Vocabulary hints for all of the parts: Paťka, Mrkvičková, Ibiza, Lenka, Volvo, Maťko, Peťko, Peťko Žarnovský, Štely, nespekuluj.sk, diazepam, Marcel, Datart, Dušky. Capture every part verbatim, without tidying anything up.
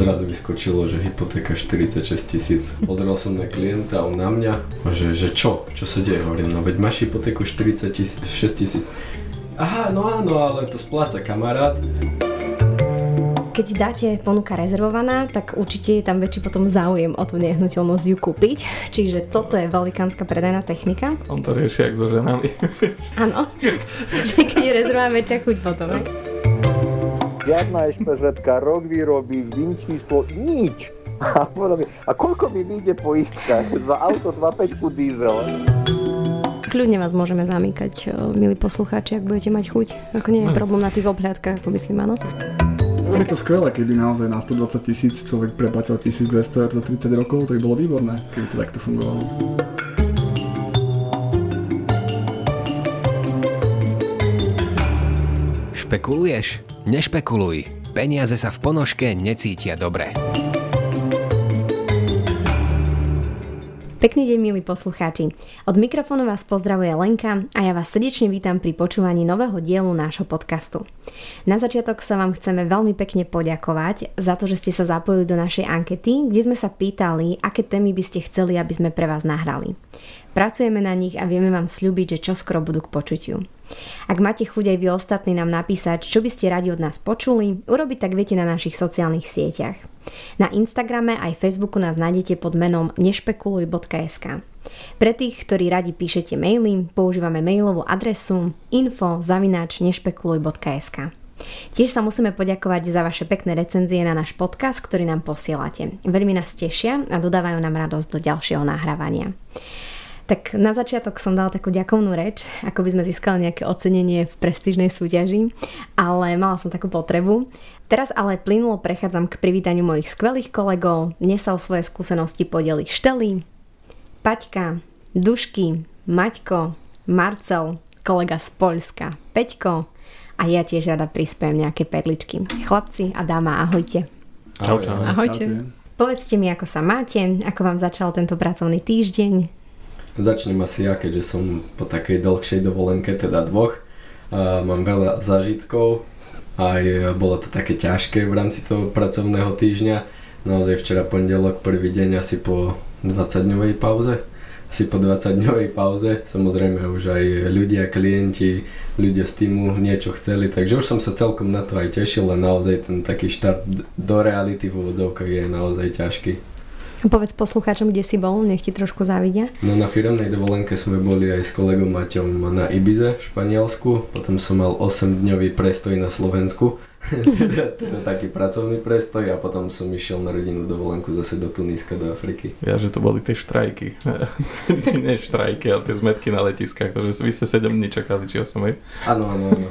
zrazu vyskočilo, že hypotéka štyridsaťšesť tisíc. Pozrel som na klienta, on na mňa, že, že čo? Čo sa deje? Hovorím, no veď máš hypotéku štyridsaťšesť tisíc. Aha, no áno, ale to spláca kamarát. Keď dáte ponuka rezervovaná, tak určite je tam väčší potom záujem o tú nehnuteľnosť ju kúpiť. Čiže toto je valikánska predajná technika. On to rieši jak so ženami. Áno, že keď rezervujeme, čo chuť potom. Žiadna ešpežetka, rok vyrobí, vinčístvo, nič. A, a koľko mi vyjde poistka za auto dvadsaťpäť diesel? Kľudne vás môžeme zamýkať, milí poslucháči, ak budete mať chuť. Ako nie je problém na tých obhľadkách, ako myslím, áno. Je to skvelé, keby naozaj na stodvadsať tisíc človek preplatil tisícdvesto eur za tridsať rokov, to by bolo výborné, keby to takto fungovalo. Špekuluješ? Nešpekuluj. Peniaze sa v ponožke necítia dobre. Pekný deň, milí poslucháči. Od mikrofónu vás pozdravuje Lenka a ja vás srdečne vítam pri počúvaní nového dielu nášho podcastu. Na začiatok sa vám chceme veľmi pekne poďakovať za to, že ste sa zapojili do našej ankety, kde sme sa pýtali, aké témy by ste chceli, aby sme pre vás nahrali. Pracujeme na nich a vieme vám sľubiť, že čoskoro budú k počutiu. Ak máte chuť aj vy ostatní nám napísať, čo by ste radi od nás počuli, urobiť tak viete na našich sociálnych sieťach. Na Instagrame aj Facebooku nás nájdete pod menom nešpekuluj bodka es ká. Pre tých, ktorí radi píšete maily, používame mailovú adresu info zavináč nešpekuluj bodka es ká. Tiež sa musíme poďakovať za vaše pekné recenzie na náš podcast, ktorý nám posielate. Veľmi nás tešia a dodávajú nám radosť do ďalšieho nahrávania. Tak na začiatok som dala takú ďakovnú reč, ako by sme získali nejaké ocenenie v prestížnej súťaži, ale mala som takú potrebu. Teraz ale plynulo prechádzam k privítaniu mojich skvelých kolegov. Dnes sa o svoje skúsenosti podeli Štely, Paťka, Dušky, Maťko, Marcel, kolega z Poľska, Peťko a ja tiež rada prispiem nejaké perličky. Chlapci a dáma, ahojte. Čau, čau. Ahojte. Povedzte mi, ako sa máte, ako vám začal tento pracovný týždeň. Začnem asi ja, keďže som po takej dlhšej dovolenke, teda dvoch. A mám veľa zážitkov, aj bolo to také ťažké v rámci toho pracovného týždňa. Naozaj včera pondelok, prvý deň asi po dvadsaťdňovej pauze. Asi po dvadsaťdňovej pauze, samozrejme už aj ľudia, klienti, ľudia z týmu niečo chceli, takže už som sa celkom na to aj tešil, len naozaj ten taký štart do reality v úvodzovkách je naozaj ťažký. Povedz poslucháčom, kde si bol, nech ti trošku závidia. No na firemnej dovolenke sme boli aj s kolegom Maťom na Ibize v Španielsku, potom som mal osemdňový prestoj na Slovensku, teda, teda taký pracovný prestoj a potom som išiel na rodinnú dovolenku zase do Tuniska, do Afriky. Ja, že to boli tie štrajky, nie štrajky, ale tie zmetky na letiskách, takže vy ste sedem dní čakali, či osem. Áno, áno, áno.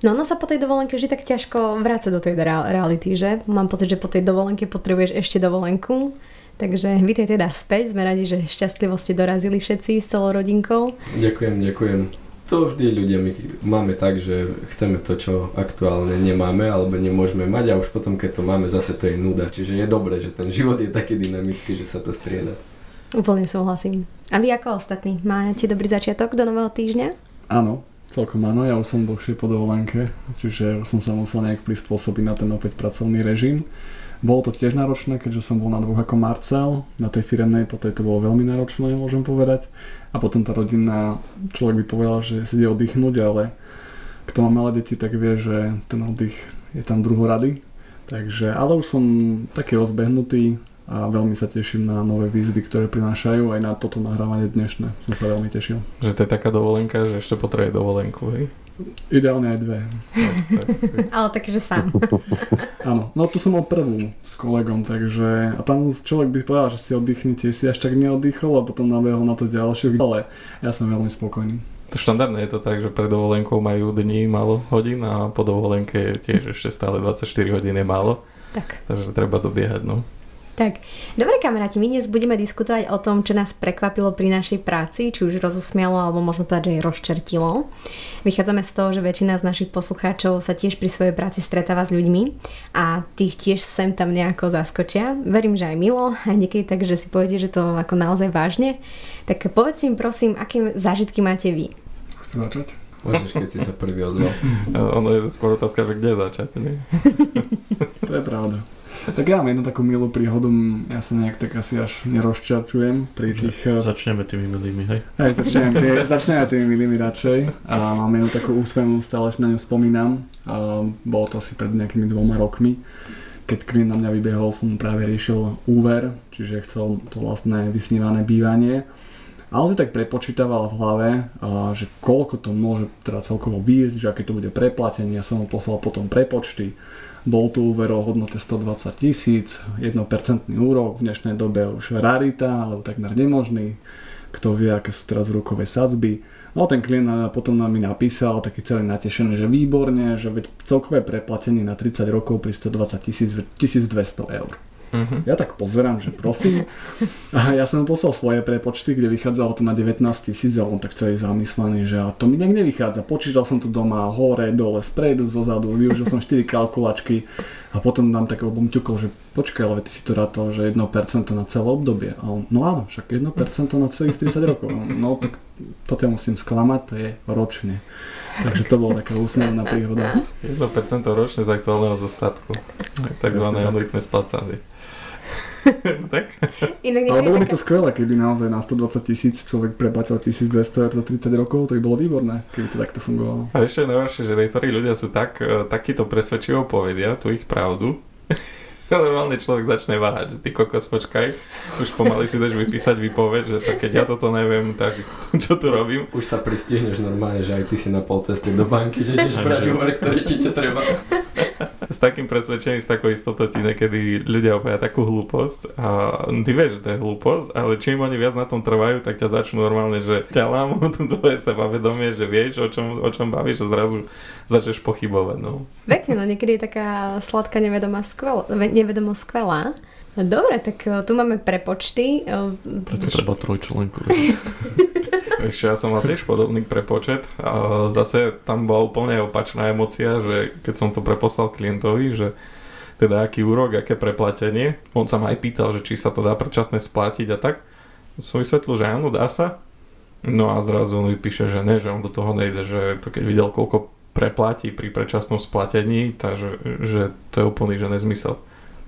No ono sa po tej dovolenke vždy tak ťažko vráca do tej reality, že? Mám pocit, že po tej dovolenke potrebuješ ešte dovolenku. Takže vítej teda späť, sme radi, že šťastlivo ste dorazili všetci s celou rodinkou. Ďakujem, ďakujem. To vždy ľudia my máme tak, že chceme to, čo aktuálne nemáme alebo nemôžeme mať a už potom, keď to máme, zase to je nuda. Čiže je dobré, že ten život je taký dynamický, že sa to strieda. Úplne súhlasím. A vy ako ostatní? Máte dobrý začiatok do nového týždňa? Áno. Celkom áno, ja už som dlhšie po dovolenke, čiže som sa musel nejak prispôsobiť na ten opäť pracovný režim. Bolo to tiež náročné, keďže som bol na dvoch ako Marcel, na tej firemnej, poté to bolo veľmi náročné, môžem povedať. A potom tá rodina, človek by povedal, že si ide oddychnúť, ale kto má malé deti, tak vie, že ten oddych je tam druhorady. Takže, ale už som taký rozbehnutý a veľmi sa teším na nové výzvy, ktoré prinášajú, aj na toto nahrávanie dnešné. Som sa veľmi tešil. Že to je taká dovolenka, že ešte potrebuje dovolenku, hej? Ideálne aj dve. Ale takže sám. Áno, no tu som mal prvú s kolegom, takže... A tam človek by povedal, že si oddychnite, si až tak neoddychol a potom nabehol na to ďalšie. Ale ja som veľmi spokojný. To štandardné je to tak, že pred dovolenkou majú dní málo hodín a po dovolenke tiež ešte stále dvadsaťštyri hodín je málo. Tak. Takže treba dobiehať, no. Tak, dobre kamaráti, my dnes budeme diskutovať o tom, čo nás prekvapilo pri našej práci, či už rozosmialo, alebo možno povedať, že aj rozčertilo. Vychádzame z toho, že väčšina z našich poslucháčov sa tiež pri svojej práci stretáva s ľuďmi a tých tiež sem tam nejako zaskočia. Verím, že aj milo a niekedy tak, že si poviete, že to ako naozaj vážne. Tak povedzte mi prosím, aké zážitky máte vy? Chcem začať? Môžeš, keď si sa prvý ozval. Ono je skôr otázka, že kde začať, nie? To je pravda. Tak ja mám jednu takú milú príhodu, ja sa nejak tak asi až nerozčarčujem pri tých... Začneme tými milými, hej? Hej, začneme, tý, začneme tými milými radšej. A mám jednu takú úsmevnú, stále si na ňu spomínam. A bolo to asi pred nejakými dvoma rokmi. Keď klient na mňa vybehol, som práve riešil úver, čiže chcel to vlastné vysnívané bývanie. A on si tak prepočítaval v hlave, že koľko to môže teda celkovo výjsť, že aké to bude preplatenie. Ja som ho poslal potom prepočty. Bol tu úver o hodnote stodvadsať tisíc, jeden percent úrok, v dnešnej dobe už rarita, alebo takmer nemožný. Kto vie, aké sú teraz úrokové sadzby. No ten klient potom nám mi napísal, taký celý natešený, že výborne, že veď celkové preplatenie na tridsať rokov pri stodvadsať tisíc, tisícdvesto eur. Uh-huh. Ja tak pozerám, že prosím. A ja som poslal svoje prepočty, kde vychádzalo to na devätnásť tisíc a on tak celý zamyslený, že to mi nejak nevychádza. Počítal som to doma hore, dole, spredu, zozadu, využil som štyri kalkulačky a potom nám tak obom ťukol, že počkaj, ale ty si to rátal, že jedno percento na celé obdobie. A on, no áno, však jedno percento na celých tridsať rokov. No tak to ťa musím sklamať, to je ročne. Takže to bola taká úsmevná príhoda. jedno percento ročne z aktuálneho zostatku. Takzvané anuitné splácanie. Tak? Ale bolo by to skvelé, keby naozaj na stodvadsať tisíc človek preplatil tisícdvesto eur za tridsať rokov, to by bolo výborné, keby to takto fungovalo. A ešte najhoršie, že niektorí ľudia sú tak, takýto presvedčivo povedia tú ich pravdu. Normálne človek začne váhať, že ty kokos, počkaj, už pomaly si dáš vypísať výpoveď, že to, keď ja toto neviem, tak čo tu robím? Už sa pristihneš normálne, že aj ty si na pol ceste do banky, že ideš brať úver, ktorý ti netreba. S takým presvedčením, s takou istotou ti niekedy ľudia opäť takú hlúposť a ty vieš, že to je hlúposť, ale čím oni viac na tom trvajú, tak ťa začnú normálne, že ťa lámu, tvoje sebavedomie, že vieš, o čom, o čom bavíš a zrazu začneš pochybovať. No. Pekne, no niekedy je taká sladká nevedomá skvelá. Nevedomo skvelá. Dobre, tak tu máme prepočty. Preto treba trojčlenku. Ešte ja som mal tiež podobný prepočet. A zase tam bola úplne opačná emócia, že keď som to preposlal klientovi, že teda aký úrok, aké preplatenie. On sa ma aj pýtal, že či sa to dá predčasne splátiť a tak. Som vysvetlil, že áno, dá sa. No a zrazu on vypíše, že ne, že on do toho nejde, že to keď videl, koľko preplatí pri predčasnom splatení, takže že to je úplný, že nezmysel.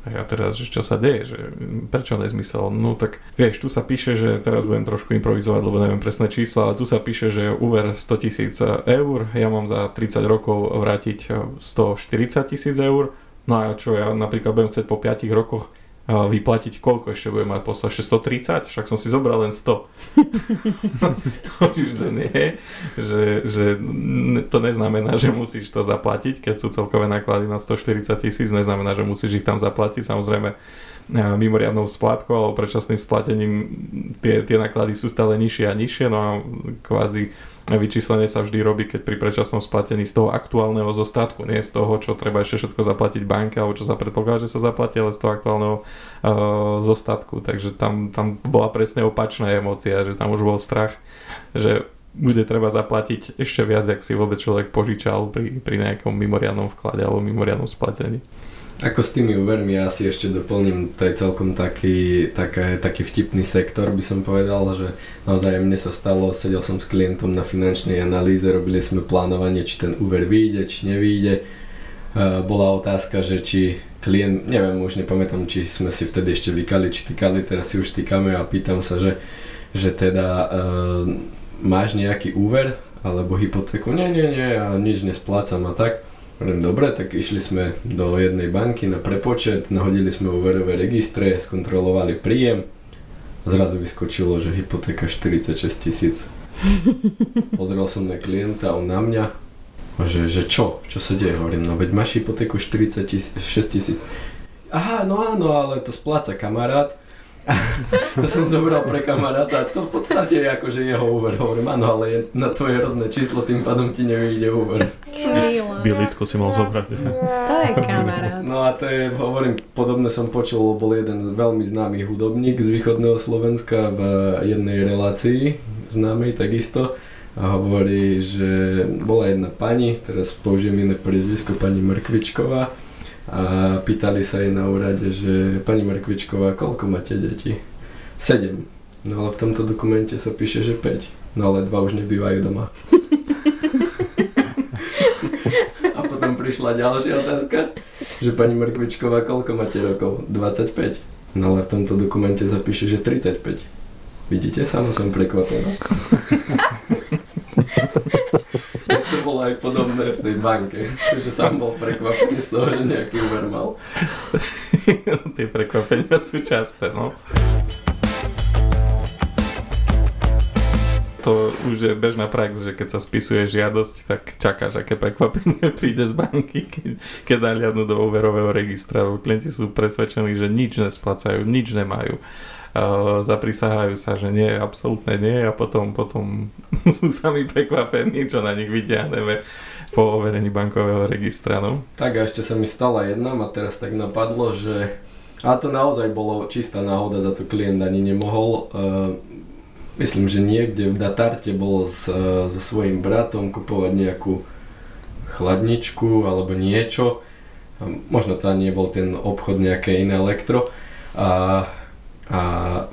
A ja teraz, že čo sa deje, že prečo nezmysel? No tak vieš, tu sa píše, že teraz budem trošku improvizovať, lebo neviem presné čísla, ale tu sa píše, že úver sto tisíc eur, ja mám za tridsať rokov vrátiť stoštyridsať tisíc eur, no a čo ja napríklad budem chcieť po piatich rokoch vyplatiť koľko ešte budem mať posla? šesťstotridsať? Však som si zobral len sto. Že nie, že, že to neznamená, že musíš to zaplatiť, keď sú celkové náklady na stoštyridsať tisíc, neznamená, že musíš ich tam zaplatiť. Samozrejme, mimoriadnou splátkou alebo predčasným splatením tie, tie náklady sú stále nižšie a nižšie, no a kvázi vyčíslenie sa vždy robí, keď pri predčasnom splatení z toho aktuálneho zostatku, nie z toho, čo treba ešte všetko zaplatiť banke alebo čo sa predpokladá, že sa zaplatí, ale z toho aktuálneho uh, zostatku. Takže tam, tam bola presne opačná emócia, že tam už bol strach, že bude treba zaplatiť ešte viac, ak si vôbec človek požičal pri, pri nejakom mimoriadnom vklade alebo mimoriadnom splatení. Ako s tými úvermi, ja si ešte doplním, to je celkom taký, také, taký vtipný sektor, by som povedal, že naozaj mne sa stalo, sedel som s klientom na finančnej analýze, robili sme plánovanie, či ten úver vyjde, či nevyjde. Bola otázka, že či klient, neviem, už nepamätám, či sme si vtedy ešte vykali, či tykali, teraz si už tykáme a pýtam sa, že, že teda e, máš nejaký úver alebo hypotéku? Nie, nie, nie, ja nič nesplácam a tak. Dobre, tak išli sme do jednej banky na prepočet, nahodili sme úverové registre, skontrolovali príjem a zrazu vyskočilo, že hypotéka štyridsaťšesť tisíc. Pozrel som na klienta, on na mňa, že, že čo? Čo sa deje? Hovorím, no veď máš hypotéku štyridsaťšesť tisíc. Aha, no áno, ale to spláca kamarát. To som zobral pre kamaráta, to v podstate je akože jeho úver, hovorím, áno, ale je na tvoje rodné číslo, tým pádom ti nevyjde úver. Bilitko si mal zobrať. To je kamarát. No a to je, hovorím, podobne som počul, bol jeden veľmi známy hudobník z východného Slovenska v jednej relácii, známej takisto, a hovorí, že bola jedna pani, teraz použijem iné priezvisko, pani Mrkvičková, a pýtali sa jej na úrade, že pani Mrkvičková, koľko máte detí? sedem. No ale v tomto dokumente sa píše, že päť. No ale dva už nebývajú doma. A potom prišla ďalšia otázka, že pani Mrkvičková, koľko máte rokov? dvadsaťpäť. No ale v tomto dokumente zapíše, že tridsaťpäť. Vidíte, sama som prekvapená. To bolo aj podobné v tej banke, že sám bol prekvapený z toho, že nejaký úver mal. Tie prekvapenia sú časté, no. To už je bežná prax, že keď sa spisuje žiadosť, tak čakáš, aké prekvapenie príde z banky, keď, keď nahliadnú do úverového registra. Klienti sú presvedčení, že nič nesplácajú, nič nemajú. Uh, zaprisahajú sa, že nie, absolútne nie, a potom, potom sú sami prekvapení, čo na nich vyťahneme po overení bankového registra. No. Tak a ešte sa mi stala jedna, ma teraz tak napadlo, že... A to naozaj bolo čistá náhoda, za to klient ani nemohol... Uh... Myslím, že niekde v Datarte bol s, so svojím bratom kupovať nejakú chladničku alebo niečo. Možno to ani nebol ten obchod, nejaké iné elektro. A, a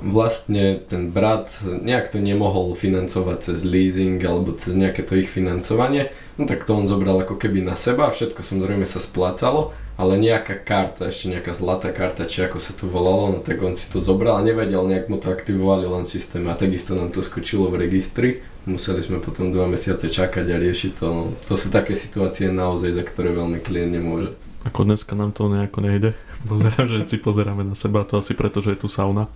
vlastne ten brat nejak to nemohol financovať cez leasing alebo cez nejaké to ich financovanie. No tak to on zobral ako keby na seba. Všetko samozrejme sa splácalo, ale nejaká karta, ešte nejaká zlatá karta, či ako sa to volalo, no tak on si to zobral a nevedel, nejak mu to aktivovali len systém a takisto nám to skočilo v registri. Museli sme potom dva mesiace čakať a riešiť to. No, to sú také situácie naozaj, za ktoré veľmi klient nemôže. Ako dneska nám to nejako nejde. Pozerám, že si pozeráme na seba, to asi preto, že je tu sauna.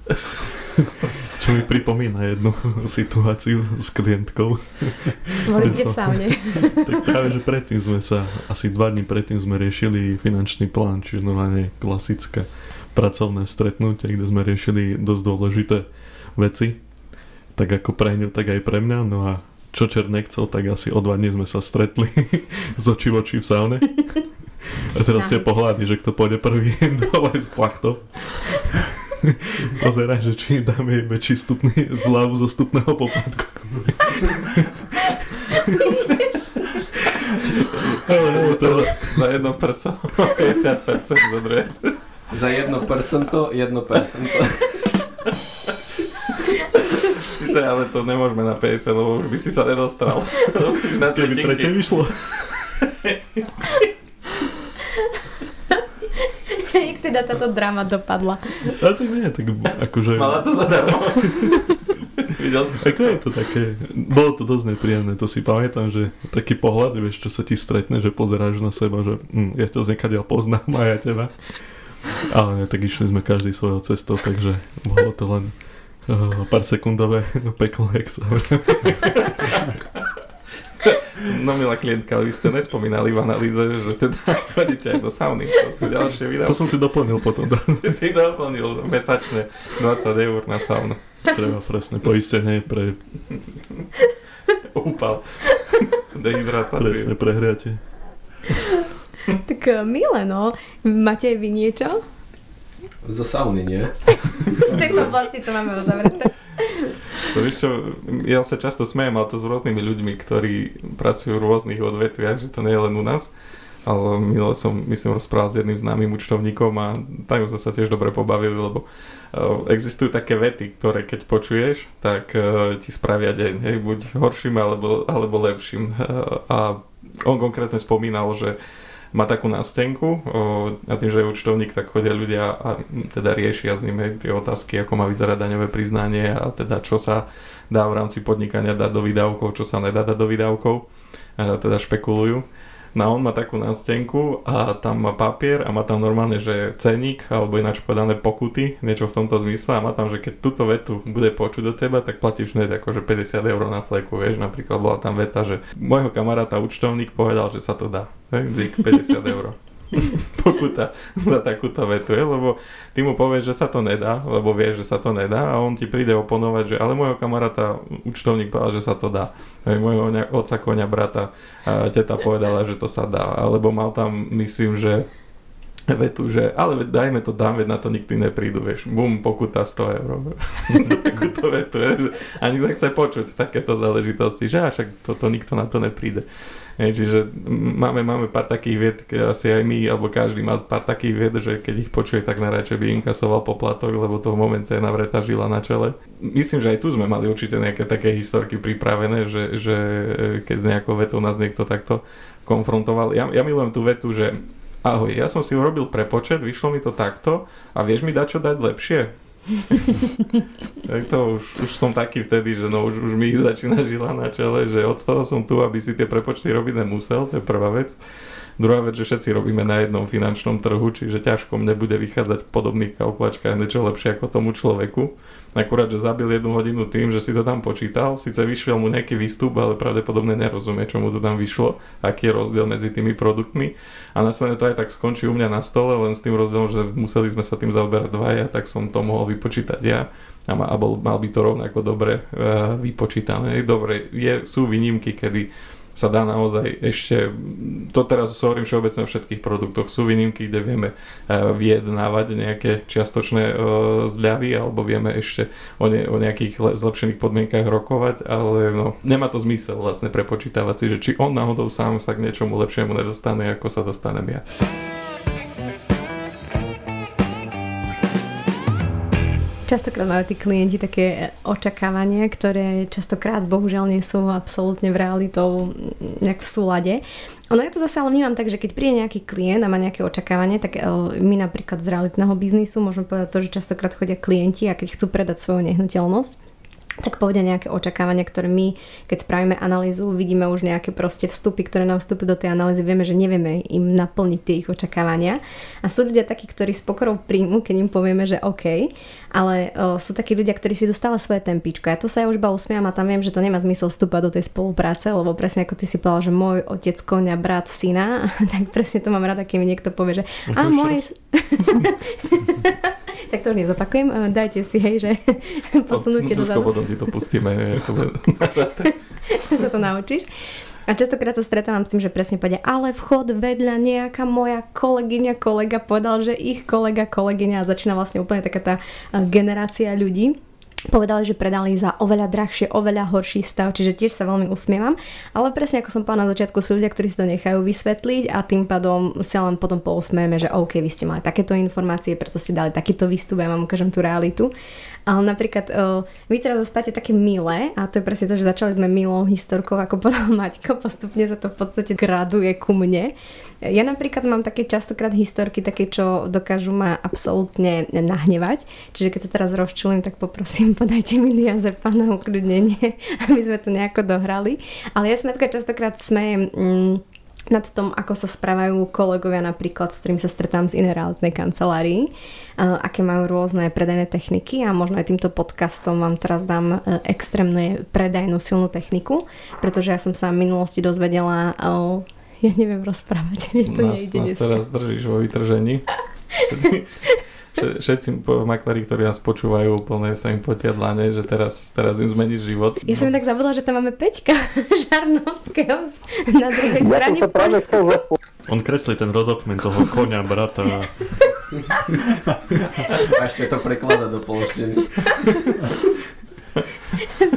Čo mi pripomína jednu situáciu s klientkou. Boli ste v saune. Tak práve, že predtým sme sa, asi dva dní predtým sme riešili finančný plán, čiže normálne klasické pracovné stretnutie, kde sme riešili dosť dôležité veci. Tak ako pre ňu, tak aj pre mňa. No a čo čer nechcel, tak asi o dva dní sme sa stretli z očí v oči v saune. A teraz ste pohľadí, že kto pôjde prvý dole s plachtou. Pozeraj, že či dáme jej väčší stupný zľavu zo stupného poplatku. Ale to za jedno perso. päťdesiat percent, dobre. Za jedno percento, jedno percento. Sice, ale to nemôžeme na päťdesiat, lebo už by si sa nedostal. Keby tretie vyšlo. Jak teda táto drama dopadla? A to nie, tak akože... Mala to zadarmo. Videl si, ako je to také... Bolo to dosť nepríjemné, to si pamätám, že taký pohľad, vieš, čo sa ti stretne, že pozeráš na seba, že hm, ja ťa z nekade ja poznám a ja teba. Ale tak išli sme každý svojou cestou, takže bolo to len uh, pár sekundové peklo, jak sa... No milá klientka, ale vy ste nespomínali v analýze, že teda chodíte aj do sauny, to sú ďalšie videá. To som si doplnil potom. Si si doplnil mesačne dvadsať eur na saunu. Treba presne poistenie pre úpal, dehydratáciu. Presne, prehriate. Tak milé, no. Máte aj vy niečo? Zo sauny, nie? Z tejto oblasti to máme uzavreté. To víš čo, ja sa často smejem, ale to s rôznymi ľuďmi, ktorí pracujú v rôznych odvetviach, že to nie je len u nás, ale milo som, myslím, rozprával s jedným známym účtovníkom a tak sme sa tiež dobre pobavili, lebo existujú také vety, ktoré keď počuješ, tak ti spravia deň, hej, buď horším alebo, alebo lepším. A on konkrétne spomínal, že má takú nástenku a tým, že je účtovník, tak chodia ľudia a teda riešia s nimi tie otázky, ako má vyzerať daňové priznanie a teda čo sa dá v rámci podnikania dať do výdavkov, čo sa nedá dať do výdavkov, a teda špekulujú. No on má takú nástenku a tam má papier a má tam normálne, že ceník alebo ináč povedané pokuty, niečo v tomto zmysle, a má tam, že keď túto vetu bude počuť do teba, tak platíš hneď akože päťdesiat eur na fleku, vieš, napríklad bola tam veta, že môjho kamaráta účtovník povedal, že sa to dá, dzik, päťdesiat eur. Pokuta za takúto vetu, je, lebo ty mu povieš, že sa to nedá, lebo vieš, že sa to nedá, a on ti príde oponovať, že ale môjho kamaráta účtovník povedal, že sa to dá. Hej, môjho otca, koňa, brata, teta povedala, že to sa dá. Alebo mal tam, myslím, že vetu, že ale dajme to, dám, veď na to nikdy neprídu, vieš, bum, pokuta sto eur za takúto vetu, vieš, a nikto chce počuť takéto záležitosti, že a však toto nikto na to nepríde. Čiže máme, máme pár takých vied, asi aj my, alebo každý má pár takých vied, že keď ich počuje, tak najradšej by inkasoval poplatok, lebo to v momente je navretá žila na čele. Myslím, že aj tu sme mali určite nejaké také historky pripravené, že, že keď s nejakou vetou nás niekto takto konfrontoval. Ja, ja milujem tú vetu, že ahoj, ja som si urobil prepočet, vyšlo mi to takto a vieš mi dať čo dať lepšie? Tak to už, už som taký vtedy, že no už, už mi začína žila na čele, že od toho som tu, aby si tie prepočty robiť nemusel, to je prvá vec. Druhá vec, že všetci robíme na jednom finančnom trhu, čiže ťažko mne bude vychádzať v podobných kalkulačkách niečo lepšie ako tomu človeku. Akurát, že zabil jednu hodinu tým, že si to tam počítal, síce vyšiel mu nejaký výstup, ale pravdepodobne nerozumie, čo mu to tam vyšlo, aký je rozdiel medzi tými produktmi. A následne to aj tak skončí u mňa na stole, len s tým rozdielom, že museli sme sa tým zaoberať dvaja, tak som to mohol vypočítať ja. A mal by to rovnako dobre vypočítané. Dobre, je, sú výnimky, kedy sa dá naozaj ešte, to teraz hovorím všeobecne o všetkých produktoch, sú výnimky, kde vieme vyjednávať nejaké čiastočné zľavy alebo vieme ešte o, ne, o nejakých zlepšených podmienkach rokovať, ale no, nemá to zmysel vlastne prepočítavať si, že či on náhodou sám sa k niečomu lepšiemu nedostane, ako sa dostanem ja. Častokrát majú tí klienti také očakávania, ktoré častokrát bohužiaľ nie sú absolútne v realitou nejak v súlade. No ja to zase ale vnímam tak, že keď príde nejaký klient a má nejaké očakávanie, tak my napríklad z realitného biznisu môžeme povedať to, že častokrát chodia klienti a keď chcú predať svoju nehnuteľnosť, tak povedia nejaké očakávania, ktoré my, keď spravíme analýzu, vidíme už nejaké proste vstupy, ktoré nám vstúpi do tej analýzy, vieme, že nevieme im naplniť tie ich očakávania. A sú ľudia takí, ktorí s pokorou príjmu, keď im povieme, že OK, ale o, sú takí ľudia, ktorí si dostala svoje tempíčko. Ja to sa ja už iba usmiam a tam viem, že to nemá zmysel vstúpať do tej spolupráce, lebo presne ako ty si povedal, že môj otec koňa, brat syna, tak presne to mám rada, keď mi niekto povie, že a môj... Tak to už nezopakujem, dajte si, hej, že posunúte dozadu. No, potom ti to pustíme. Sa to naučíš. A častokrát sa stretávam s tým, že presne povedia, ale vchod vedľa nejaká moja kolegyňa, kolega povedal, že ich kolega, kolegyňa a začína vlastne úplne taká tá generácia ľudí. Povedali, že predali za oveľa drahšie, oveľa horší stav, čiže tiež sa veľmi usmievam. Ale presne ako som povedala na začiatku, sú ľudia, ktorí si to nechajú vysvetliť a tým pádom sa len potom pousmejeme, že OK, vy ste mali takéto informácie, preto ste dali takýto výstup, ja vám ukážem tú realitu. Ale napríklad uh, vy teraz zospáte také milé a to je presne to, že začali sme milou historkou, ako povedal Maťko, postupne sa to v podstate graduje ku mne. Ja napríklad mám také častokrát historky, také, čo dokážu ma absolútne nahnevať. Čiže keď sa teraz rozčulím, tak poprosím, podajte mi diazepam na ukľudnenie, aby sme to nejako dohrali. Ale ja sa napríklad častokrát smejem... Mm, nad tom, ako sa správajú kolegovia napríklad, s ktorým sa stretám z inej realitnej kancelárii, aké majú rôzne predajné techniky a možno aj týmto podcastom vám teraz dám extrémne predajnú silnú techniku, pretože ja som sa v minulosti dozvedela, ja neviem rozprávať, mne to nás, nejde dneska. Nás teraz držíš vo vytržení. Všetci makléri, ktorí nás počúvajú, úplne sa im potia dlane, že teraz, teraz im zmeníš život. Ja som tak zabudla, že tam máme Peťka Žarnovského na druhej ja strane Polska. On kreslí ten rodokmen toho koňa, brata. A ešte to prekladá do polštiny.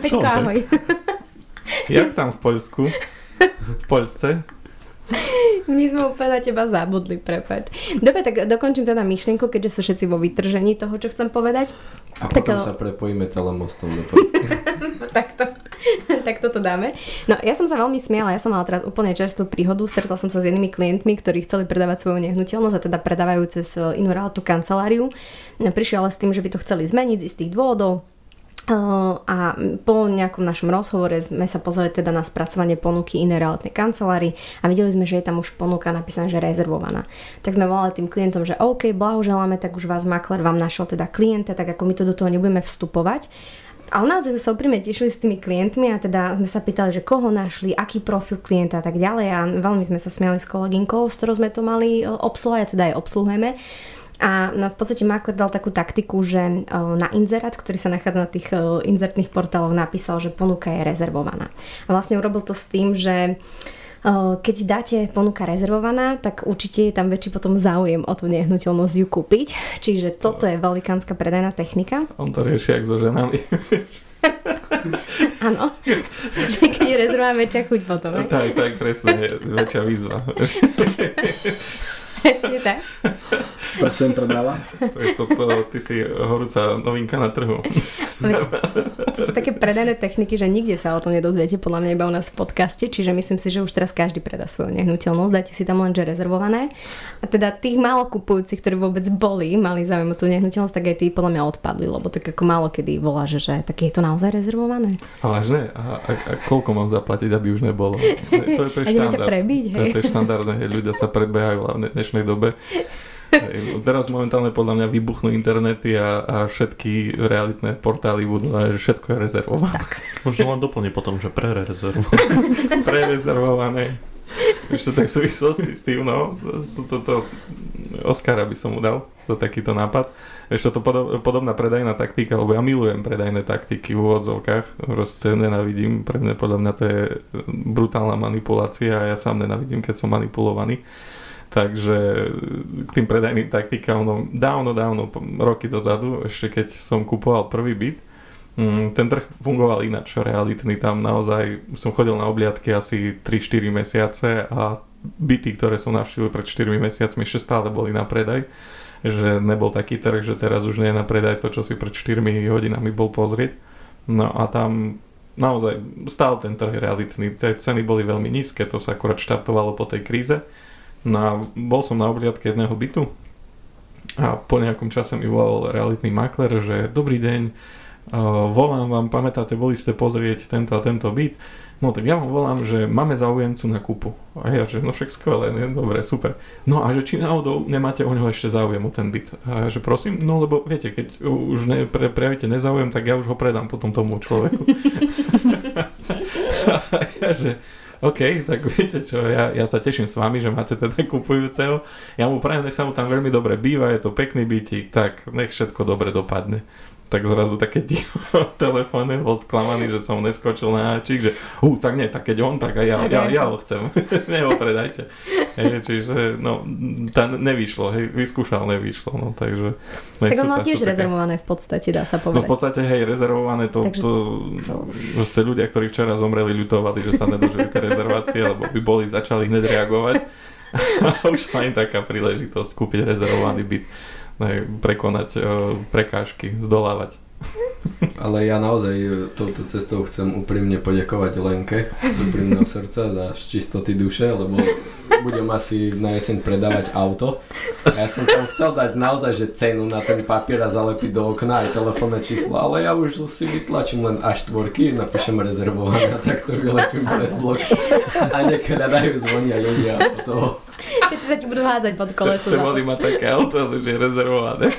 Peťko, ahoj. Jak tam v Poľsku? V Poľsce? My sme úplne na teba zabudli, prepáč. Dobre, tak dokončím teda myšlienku, keďže sú všetci vo vytržení toho, čo chcem povedať. A tak potom o... sa prepojíme telemostom do Poľska. Takto. Tak toto dáme. No ja som sa veľmi smiala, ja som mala teraz úplne čerstvú príhodu, stretla som sa s jednými klientmi, ktorí chceli predávať svoju nehnuteľnosť a teda predávajú cez inú realitnú kanceláriu. Prišli ale s tým, že by to chceli zmeniť z istých dôvodov. A po nejakom našom rozhovore sme sa pozreli teda na spracovanie ponuky inej realitnej kancelárii a videli sme, že je tam už ponuka napísaná, že rezervovaná. Tak sme volali tým klientom, že OK, blahoželáme, tak už vás makler vám našiel teda klienta, tak ako my to do toho nebudeme vstupovať. Ale naozaj sme sa úprimne tešili s tými klientmi a teda sme sa pýtali, že koho našli, aký profil klienta a tak ďalej a veľmi sme sa smiali s kolegynkou, s ktorou sme to mali obsluhovať, teda aj obsluhujeme. A no, v podstate makler dal takú taktiku, že na inzerát, ktorý sa nachádza na tých inzertných portáloch, napísal, že ponuka je rezervovaná. A vlastne urobil to s tým, že Keď dáte ponuka rezervovaná, tak určite je tam väčší potom záujem o tú nehnuteľnosť ju kúpiť. Čiže toto je valikánska predajná technika. On to rieši jak so ženami. Áno. Že keď rezervá, väčšia chuť potom. Ne? Tak, tak, presne. Väčšia výzva. Presne tak. Presne predáva. Ty si horúca novinka na trhu. To sú také predajné techniky, že nikde sa o tom nedozviete, podľa mňa iba u nás v podcaste, čiže myslím si, že už teraz každý predá svoju nehnuteľnosť, dáte si tam len, že rezervované. A teda tých málo kupujúcich, ktorí vôbec boli, mali záujem o tú nehnuteľnosť, tak aj tí podľa mňa odpadli, lebo tak ako málo kedy voláš, že tak je to naozaj rezervované. A vážne? A, a, a koľko mám zaplatiť, aby už nebolo? To je, to je štandard. Prebiť, to, je, to je štandardné, hej, ľudia sa predbehajú hlavne v dnešnej dobe. Teraz momentálne podľa mňa vybuchnú internety a, a všetky realitné portály budú, že všetko je rezervované. Tak. Možno len doplniť potom, že prerezervované. Prerezervované. Ešte tak súvislosti s tým, no. Toto Oscara by som mu dal za takýto nápad. Ešte to podob, podobná predajná taktika, lebo ja milujem predajné taktiky v úvodzovkách. Proste nenávidím, pre mňa podľa mňa to je brutálna manipulácia a ja sám nenávidím, keď som manipulovaný. Takže k tým predajným taktikám no, dávno, dávno, roky dozadu, ešte keď som kupoval prvý byt, ten trh fungoval ináč, realitný, tam naozaj som chodil na obliadky asi tri štyri mesiace a byty, ktoré som navštívil pred štyrmi mesiacmi, ešte stále boli na predaj, že nebol taký trh, že teraz už nie je na predaj to, čo si pred štyrmi hodinami bol pozrieť. No a tam naozaj stál ten trh realitný, tie ceny boli veľmi nízke, to sa akurát štartovalo po tej kríze. No, bol som na obliadke jedného bytu a po nejakom čase mi volal realitný makler, že dobrý deň, volám vám, pamätáte, boli ste pozrieť tento a tento byt, no tak ja vám volám, že máme záujemcu na kúpu. A ja, že no však skvelé, ne? Dobre, super. No a že či náhodou nemáte o neho ešte záujem o ten byt. A ja, že prosím, no lebo viete, keď už ne, pre, prejavíte nezáujem, tak ja už ho predám potom tomu človeku. A ja, že OK, tak viete čo, ja, ja sa teším s vami, že máte teda kupujúceho. Ja mu prajem, nech sa mu tam veľmi dobre býva, je to pekný bytík, tak nech všetko dobre dopadne. Tak zrazu také ticho v telefóne, bol sklamaný, že som neskočil na háčik, že hú, tak nie, tak keď on, tak aj ja, ja, ja ho chcem, neho predajte. Hej, čiže, no, tá nevyšlo, hej, vyskúšal, nevyšlo, no, takže... Tak on mal tiež rezervované v podstate, dá sa povedať. No v podstate, hej, rezervované to, takže... to, to proste ľudia, ktorí včera zomreli, ľutovali, že sa nedožili tie rezervácie, lebo by boli, začali hneď reagovať. A už ani taká príležitosť kúpiť rezervovaný byt. Prekonať prekážky, zdolávať. Ale ja naozaj touto cestou chcem úprimne poďakovať Lenke z úprimného srdca za čistoty duše, lebo budem asi na jeseň predávať auto. A ja som tam chcel dať naozaj že cenu na ten papier a zalepiť do okna aj telefónne číslo, ale ja už si vytlačím len á štyri, napíšem rezervované a tak to vylepím pred blok. A niekedy dajú zvonia ľudia po toho. Keď sa ti budú hádzať pod koleso. Ste mali mať také auto, ale je rezervované.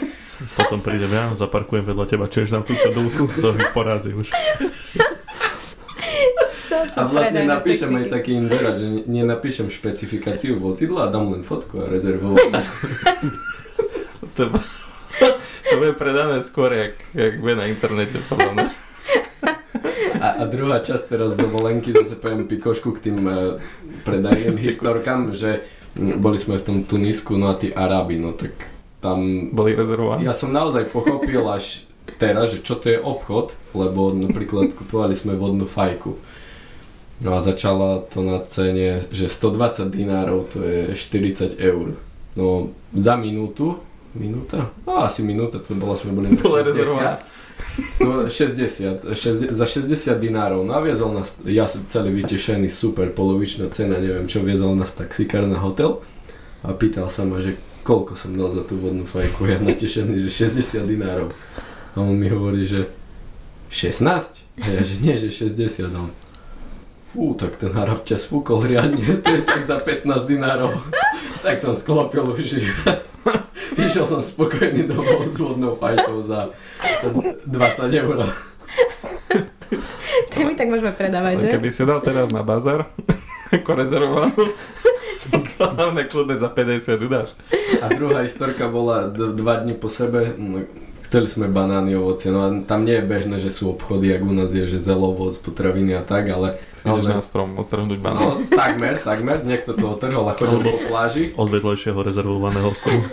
Potom prídem ja, zaparkujem vedľa teba, čiže nám tú cedulku, to ich porazí už. A vlastne napíšem aj taký inzerát, že nenapíšem špecifikáciu vozidla a dám len fotku a rezervované. To, to bude predané skôr, jak, jak bude na internete podané. A, a druhá časť teraz dovolenky, zase poviem pikošku k tým uh, predajným historkám, že m, boli sme v tom Tunisku, no a tí Arabi, no tak tam... Boli rezervovaní. Ja som naozaj pochopil až teraz, že čo to je obchod, lebo napríklad kupovali sme vodnú fajku. No a začala to na cene, že stodvadsať dinárov, to je štyridsať eur. No za minútu, minúta? No asi minúta, to bola, sme boli na šesťdesiat. No šesťdesiat, šesťdesiat, za šesťdesiat dinárov naviezol nás, ja som celý vytešený, super, polovičná cena, neviem čo, viezol nás taxikár na hotel a pýtal sa ma, že koľko som dal za tú vodnú fajku, ja natešený, že šesťdesiat dinárov a on mi hovorí, že šestnásť? A ja, že nie, že šesťdesiat, on fú, tak ten Arab ťa spúkol riadne, to je tak za pätnásť dinárov, tak som sklopil už. Išiel som spokojný domov s vodnou fajkou za dvadsať eur. To my tak môžeme predávať, že? Keby si dal teraz na bazar, ako rezervovanú, hlavne kľudne za päťdesiat udáš. A druhá historka bola dva dni po sebe, Chceli sme banány, ovocie, no a tam nie je bežné, že sú obchody, jak u nás je, že zelovoc, potraviny a tak, ale... Chceli sme na strom otrhnúť banán. No takmer, takmer, niekto to otrhol a chodil po pláži. Od vedľajšieho rezervovaného stromu.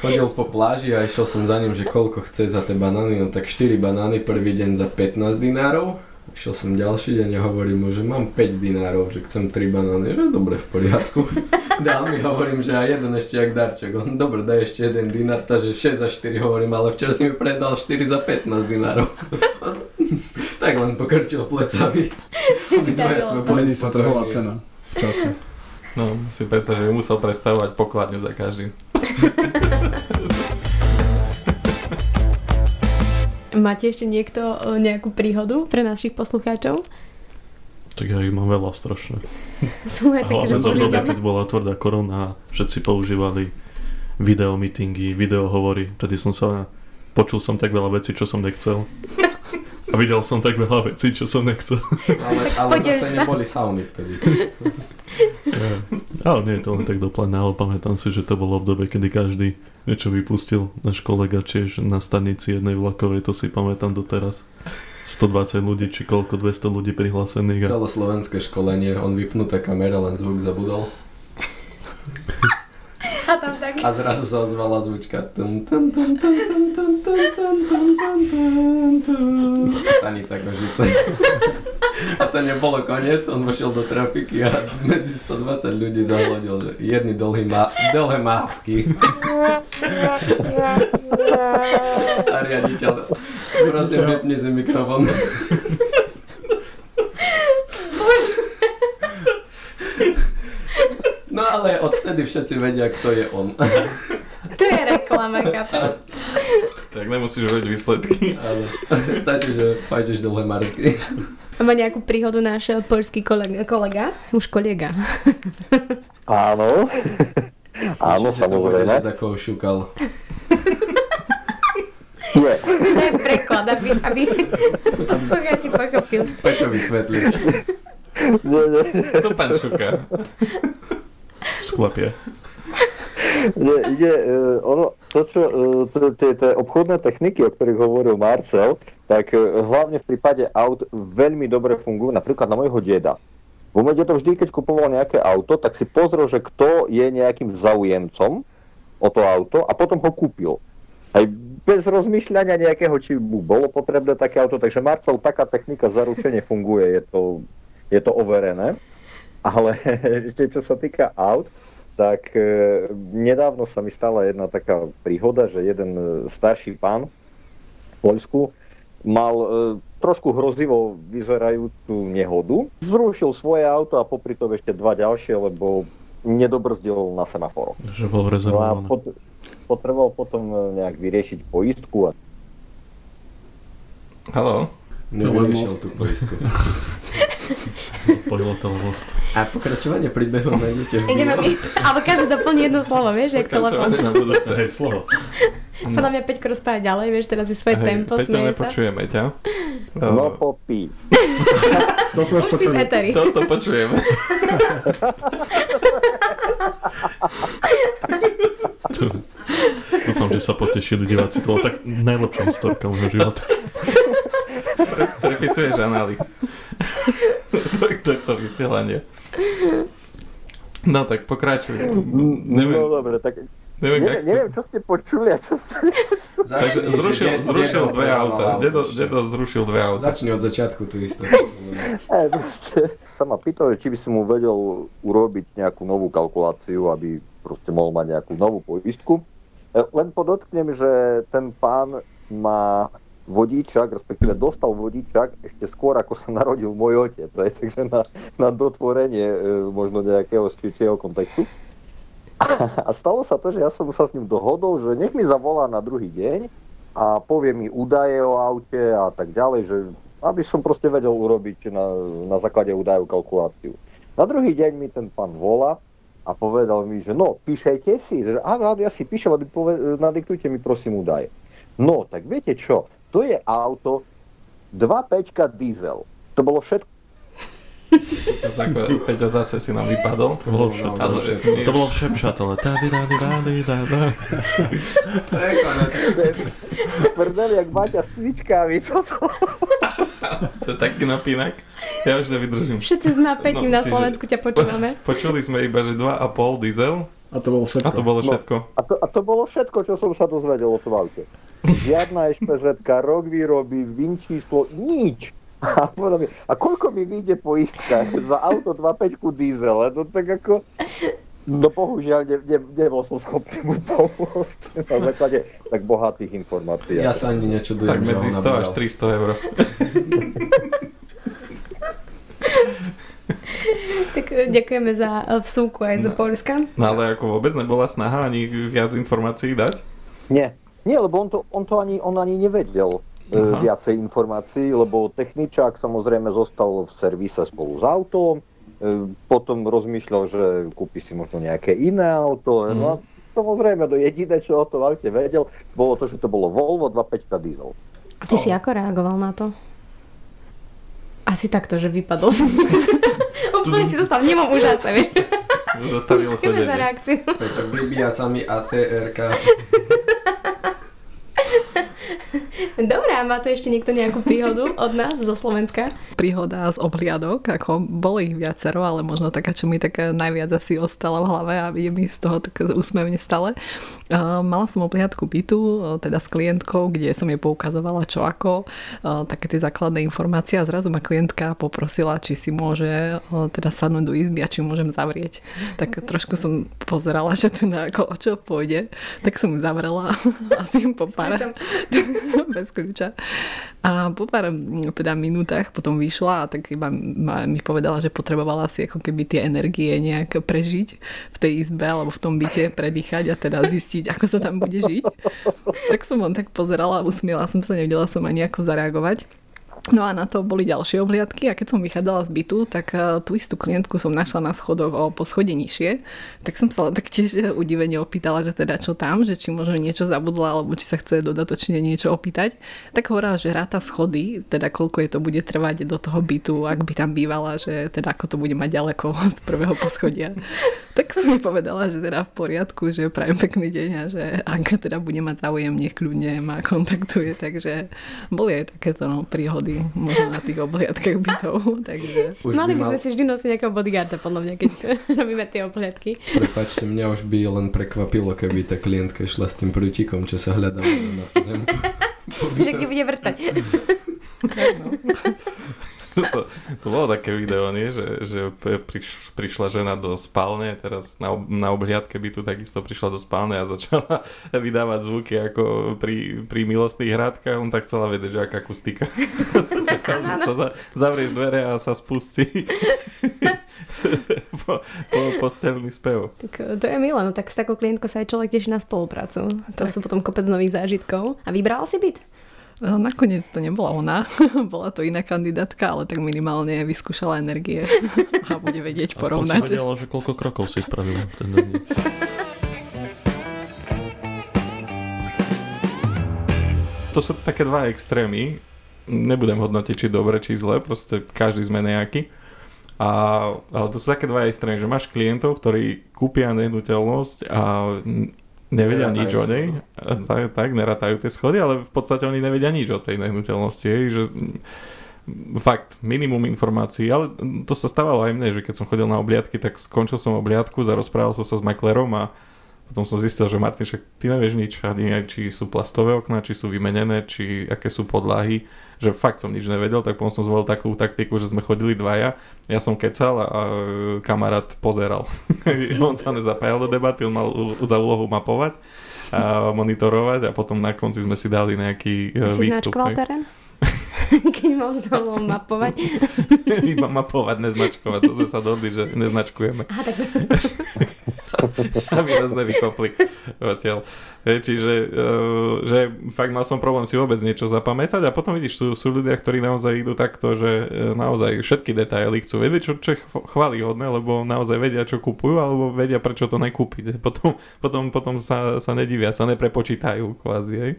Chodil po pláži a išiel som za ním, že koľko chce za tie banány, no tak štyri banány prvý deň za pätnásť dinárov. Išiel som ďalší deň a hovorím mu, že mám päť dinárov, že chcem tri banány, že dobre, v poriadku. Dal mi, hovorím, že a jeden ešte jak darček. On, dobre, daj ešte jeden dinár, takže šesť za štyri, hovorím, ale včera si mi predal štyri za pätnásť dinárov. Tak len pokrčil plecami. Dvoje sme boli spotrhová cena v čase. No, si predsa, že musel prestávať pokladňu za každým. Máte ešte niekto nejakú príhodu pre našich poslucháčov? Tak ja ich mám veľa strašne. Sú aj také, že musíme ďalej. Keď bola tvrdá korona, všetci používali videomeetingy, videohovory. Vtedy som sa... Počul som tak veľa vecí, čo som nechcel. A videl som tak veľa vecí, čo som nechcel. Ale, ale zase sa. Neboli sauny vtedy. Ja, ale nie je to len tak doplné, ale pamätám si, že to bolo obdobie, kedy každý niečo vypustil. Náš kolega tiež na stanici jednej vlakovej, to si pamätám doteraz. stodvadsať ľudí, či koľko, dvesto ľudí prihlásených. A... Celoslovenské školenie, on vypnutá kamera, len zvuk zabudol. A tam tak. A zrazu sa ozvala zvučka. Stanica Kožice. A to nebolo koniec, on vošiel do trafiky a medzi stodvadsať ľudí zahlodil, že jedny dlhé má, dlhé masky. A riaditeľ... Prosím, vypni si mikrofón. Bože. No ale odtedy všetci vedia, kto je on. To je reklama, kapáš. Tak nemusíš vedieť výsledky. Ale stačí, že fajčeš dole marsky. Má nejakú príhodu náš poľský kolega, kolega? Už kolega. Áno. Áno, samozrejme. Že takou šukal. Nie. To je preklad, aby, aby poslucháči pochopil. Peťko vysvetlí. Nie, nie. Co pán šuká? Sklapie. Nie, ide, ono, to čo, tie obchodné techniky, o ktorých hovoril Marcel, tak hlavne v prípade aut veľmi dobre fungujú, napríklad na mojho deda. Vo mojho dedo vždy, keď kupoval nejaké auto, tak si pozrel, že kto je nejakým zaujemcom o to auto a potom ho kúpil. Aj bez rozmýšľania nejakého, či bolo potrebné také auto. Takže Marcel, taká technika zaručenie funguje, je to, je to overené. Ale ešte čo sa týka aut, tak e, nedávno sa mi stala jedna taká príhoda, že jeden starší pán v Poľsku mal e, trošku hrozivo vyzerajúcu nehodu. Zrušil svoje auto a popri tom ešte dva ďalšie, lebo nedobrzdil na semaforo. Že bol rezervované. No potreboval potom nejak vyriešiť poistku a... Haló? Nevyriešil tú poistku. Pojlotel most. A pokračovanie príbehu nájdete v video. Ideme, ale každý doplní jedno slovo, vieš, jak telefón. Pokračovanie na budúce, hej, slovo. Podľa mňa Peťko rozpája ďalej, vieš, teraz je svoje tempo, smeje sa. Peťko, nepočujeme ťa. No popí. To sme už počuli. Toto počujeme. Dúfam, že sa potešili diváci, to bola tak najlepšia historka môjho života. Pre, prepisuješ anály. Tak to, to vysielanie. No tak pokračuj. Neviem, no dobre, tak neviem, neviem, neviem čo ste počuli a čo ste nepočuli. Takže zrušil, de, zrušil de, dve de, auta. Dedo, dedo zrušil dve auta. Začni od začiatku tú históriu. Sa ma pýtali, či by som mu vedel urobiť nejakú novú kalkuláciu, aby proste mohol mať nejakú novú poistku. Len podotknem, že ten pán má vodíčak, respektíve dostal vodíčak ešte skôr, ako sa narodil môj otec. Takže na, na dotvorenie možno nejakého širšieho kontextu. A, a stalo sa to, že ja som sa s ním dohodol, že nech mi zavolá na druhý deň a povie mi údaje o aute a tak ďalej, že aby som proste vedel urobiť na, na základe údajov kalkuláciu. Na druhý deň mi ten pán volá a povedal mi, že no, píšete si. Že, áno, ja si píšem, ale poved- nadiktujte mi prosím údaje. No, tak viete čo? To je auto dva päťka diesel. To bolo všetko. Peťo zase si nám vypadol. To bolo všepšatele. To bolo všepšatele. Dávi, dávi, dávi, dávi. To je konec. Mrdeli, jak Baťa s tvičkami. To je taký napínak. Ja už nevydržím. Všetci s napätím na Slovensku ťa počúvame. Počuli sme iba, že dva a pol diesel. A to bolo všetko. A to bolo všetko. No, a, to, a to bolo všetko, čo som sa dozvedel o tom aute. Žiadna ešpežetka, rok výroby, V I N číslo, nič. A, mi, a koľko mi vyjde poistka za auto dva päť diesel? No tak ako... No bohužiaľ, ne, ne, nebol som schopný mu pomôcť na základe tak bohatých informácií. Ja sa ani nečudujem, tak medzi sto až tristo eur. Tak ďakujeme za vsúku aj no, za Polska. No ale ako vôbec nebola snaha ani viac informácií dať? Nie, nie, lebo on to, on to ani, on ani nevedel uh, viacej informácií, lebo techničák samozrejme zostal v servise spolu s autom, uh, potom rozmýšľal, že kúpi si možno nejaké iné auto, mm. no a samozrejme, no jediné, čo o tom aute vedel, bolo to, že to bolo Volvo dva päť diesel. A ty oh. si ako reagoval na to? Asi takto, že vypadol. Úplne si zostal, nemám úžasne, vieš. Zastavilo chodenie. Za reakciu. Prečo vybíja sa mi á té er ká. Dobrá, má tu ešte niekto nejakú príhodu od nás zo Slovenska? Príhoda z obhliadok, ako boli ich viacero, ale možno taká, čo mi tak najviac asi ostala v hlave a je mi z toho tak úsmevne stále. Uh, mala som obhliadku bytu, teda s klientkou, kde som jej poukazovala čo ako, uh, také tie základné informácie a zrazu ma klientka poprosila, či si môže uh, teda sadnúť do izby a či môžem zavrieť. Tak trošku som pozerala, že teda ako o čo pôjde, tak som ju zavrela asi po pár bez kľúča. A po pár teda minútach potom vyšla a tak iba mi povedala, že potrebovala si ako keby tie energie nejak prežiť v tej izbe alebo v tom byte, predýchať a teda zistiť, ako sa tam bude žiť. Tak som on tak pozerala, usmiela som sa, nevedela som ani ako zareagovať. No a na to boli ďalšie obhliadky a keď som vychádzala z bytu, tak tú istú klientku som našla na schodoch o poschodie nižšie, tak som sa tak tiež udivene opýtala, že teda čo tam, že či možno niečo zabudla, alebo či sa chce dodatočne niečo opýtať. Tak hovorila, že ráta schody, teda koľko je to bude trvať do toho bytu, ak by tam bývala, že teda ako to bude mať ďaleko z prvého poschodia. Tak som mi povedala, že teda v poriadku, že prajem pekný deň a že ak teda bude mať záujem, nech kľudne ma kontaktuje, takže boli aj takéto no, príhody. Možno na tých obhliadkach bytov. Takže... Mali by sme si vždy nosiť nejakého bodyguarda, podľa mňa, keď robíme tie obhliadky. Prepáčte, mňa už by len prekvapilo, keby tá klientka išla s tým prútikom, čo sa hľadá na zemku. Že keď bude vrtať. No. To, to bolo také video, nie? Že, že priš, prišla žena do spálne, teraz na, na obhliadke bytu takisto prišla do spálne a začala vydávať zvuky ako pri, pri milostných hrátkach. On tak chcela vedieť, že aká akustika. Čakal, že sa za, zavrieš dvere a sa spustí po, po postelný spev. Tak to je milé, no tak s takou klientkou sa aj človek teší na spoluprácu. To tak sú potom kopec nových zážitkov. A vybral si byt? Nakoniec to nebola ona, bola to iná kandidátka, ale tak minimálne vyskúšala energie a bude vedieť porovnať. Aspoň si vedela, že koľko krokov si spravila. To sú také dva extrémy, nebudem hodnotiť, či dobre, či zle, proste každý sme nejaký. A, ale to sú také dva extrémy, že máš klientov, ktorí kúpia nehnuteľnosť a... Nevedia neratajú nič o nej, no. tak, tak neratajú tie schody, ale v podstate oni nevedia nič o tej nehnuteľnosti, že fakt, minimum informácií, ale to sa stávalo aj mne, že keď som chodil na obliadky, tak skončil som obliadku, zarozprával som sa s maklérom a potom som zistil, že Martin, však ty nevieš nič, ani či sú plastové okná, či sú vymenené, či aké sú podlahy, že fakt som nič nevedel, tak potom som zvolil takú taktiku, že sme chodili dvaja, ja som kecal a kamarát pozeral. On sa nezapájal do debaty, on mal za úlohu mapovať a monitorovať a potom na konci sme si dali nejaký výstup. Si značkoval terén? Keď mal za úlohu mapovať? Iba mapovať, neznačkovať, to sme sa dohodli, že neznačkujeme. Aha, tak. Aby nás nevykopli. Hej, čiže uh, že fakt mal som problém si vôbec niečo zapamätať a potom vidíš, sú, sú ľudia, ktorí naozaj idú takto, že uh, naozaj všetky detaily chcú vedieť, čo, čo je chválihodné, lebo naozaj vedia, čo kupujú, alebo vedia, prečo to nekúpiť. Potom, potom, potom sa, sa nedivia, sa neprepočítajú kvázi, hej,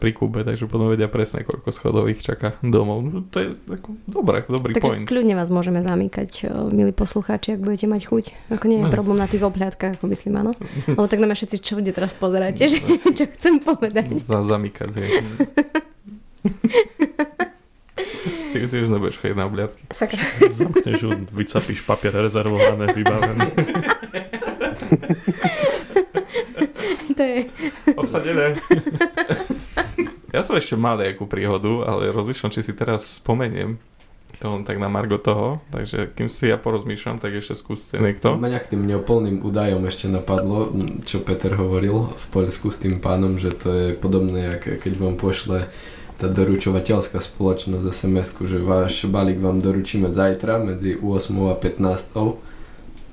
pri kúpe, takže potom vedia presne, koľko schodov ich čaká domov. No, to je ako dobré, dobrý tak point. Takže kľudne vás môžeme zamykať, milí poslucháči, ak budete mať chuť. Ako nie je no, problém na tých obhľadkách, ako myslím, áno. Lebo tak nám všetci čo bude teraz pozerať, že čo chcem povedať. Za, zamykať, hej. Ty, ty už nebudeš chodiť na obhľadky. Sakra. Zamkneš ju, vycapíš papier rezervované, vybavené. To je... Obsadené. Ja som ešte mal nejakú príhodu, ale rozmýšľam, či si teraz spomeniem. To on tak na margo toho, takže kým si ja porozmýšľam, tak ešte skúste niekto. Mňa k tým neoplným údajom ešte napadlo, čo Peter hovoril v Poľsku s tým pánom, že to je podobné, jak keď vám pošle tá doručovateľská spoločnosť es em esku, že váš balík vám doručíme zajtra medzi ôsmou a pätnástou